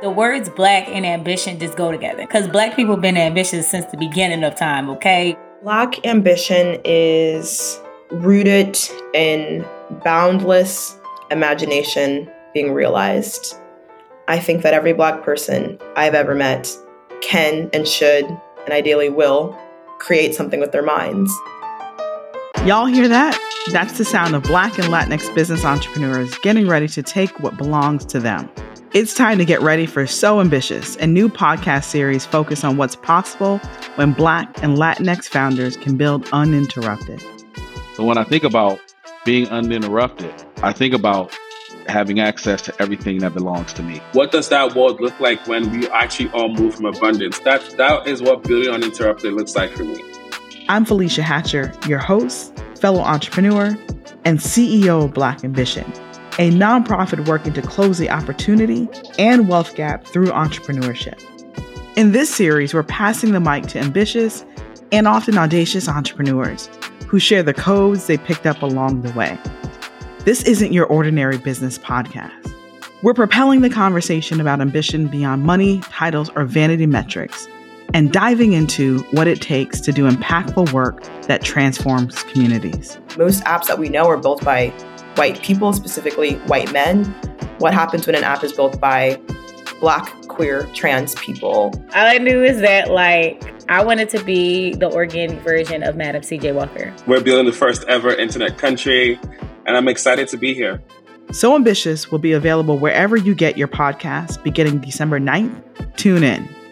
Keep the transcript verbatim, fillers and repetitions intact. The words black and ambition just go together because black people have been ambitious since the beginning of time, okay? Black ambition is rooted in boundless imagination being realized. I think that every black person I've ever met can and should and ideally will create something with their minds. Y'all hear that? That's the sound of Black and Latinx business entrepreneurs getting ready to take what belongs to them. It's time to get ready for So Ambitious, a new podcast series focused on what's possible when Black and Latinx founders can build uninterrupted. So when I think about being uninterrupted, I think about having access to everything that belongs to me. What does that world look like when we actually all move from abundance? That That is what building uninterrupted looks like for me. I'm Felicia Hatcher, your host, fellow entrepreneur, and C E O of Black Ambition, a nonprofit working to close the opportunity and wealth gap through entrepreneurship. In this series, we're passing the mic to ambitious and often audacious entrepreneurs who share the codes they picked up along the way. This isn't your ordinary business podcast. We're propelling the conversation about ambition beyond money, titles, or vanity metrics, and diving into what it takes to do impactful work that transforms communities. Most apps that we know are built by white people, specifically white men. What happens when an app is built by Black, queer, trans people? All I knew is that, like, I wanted to be the organic version of Madam C J Walker. We're building the first ever internet country, and I'm excited to be here. So Ambitious will be available wherever you get your podcasts beginning December ninth. Tune in.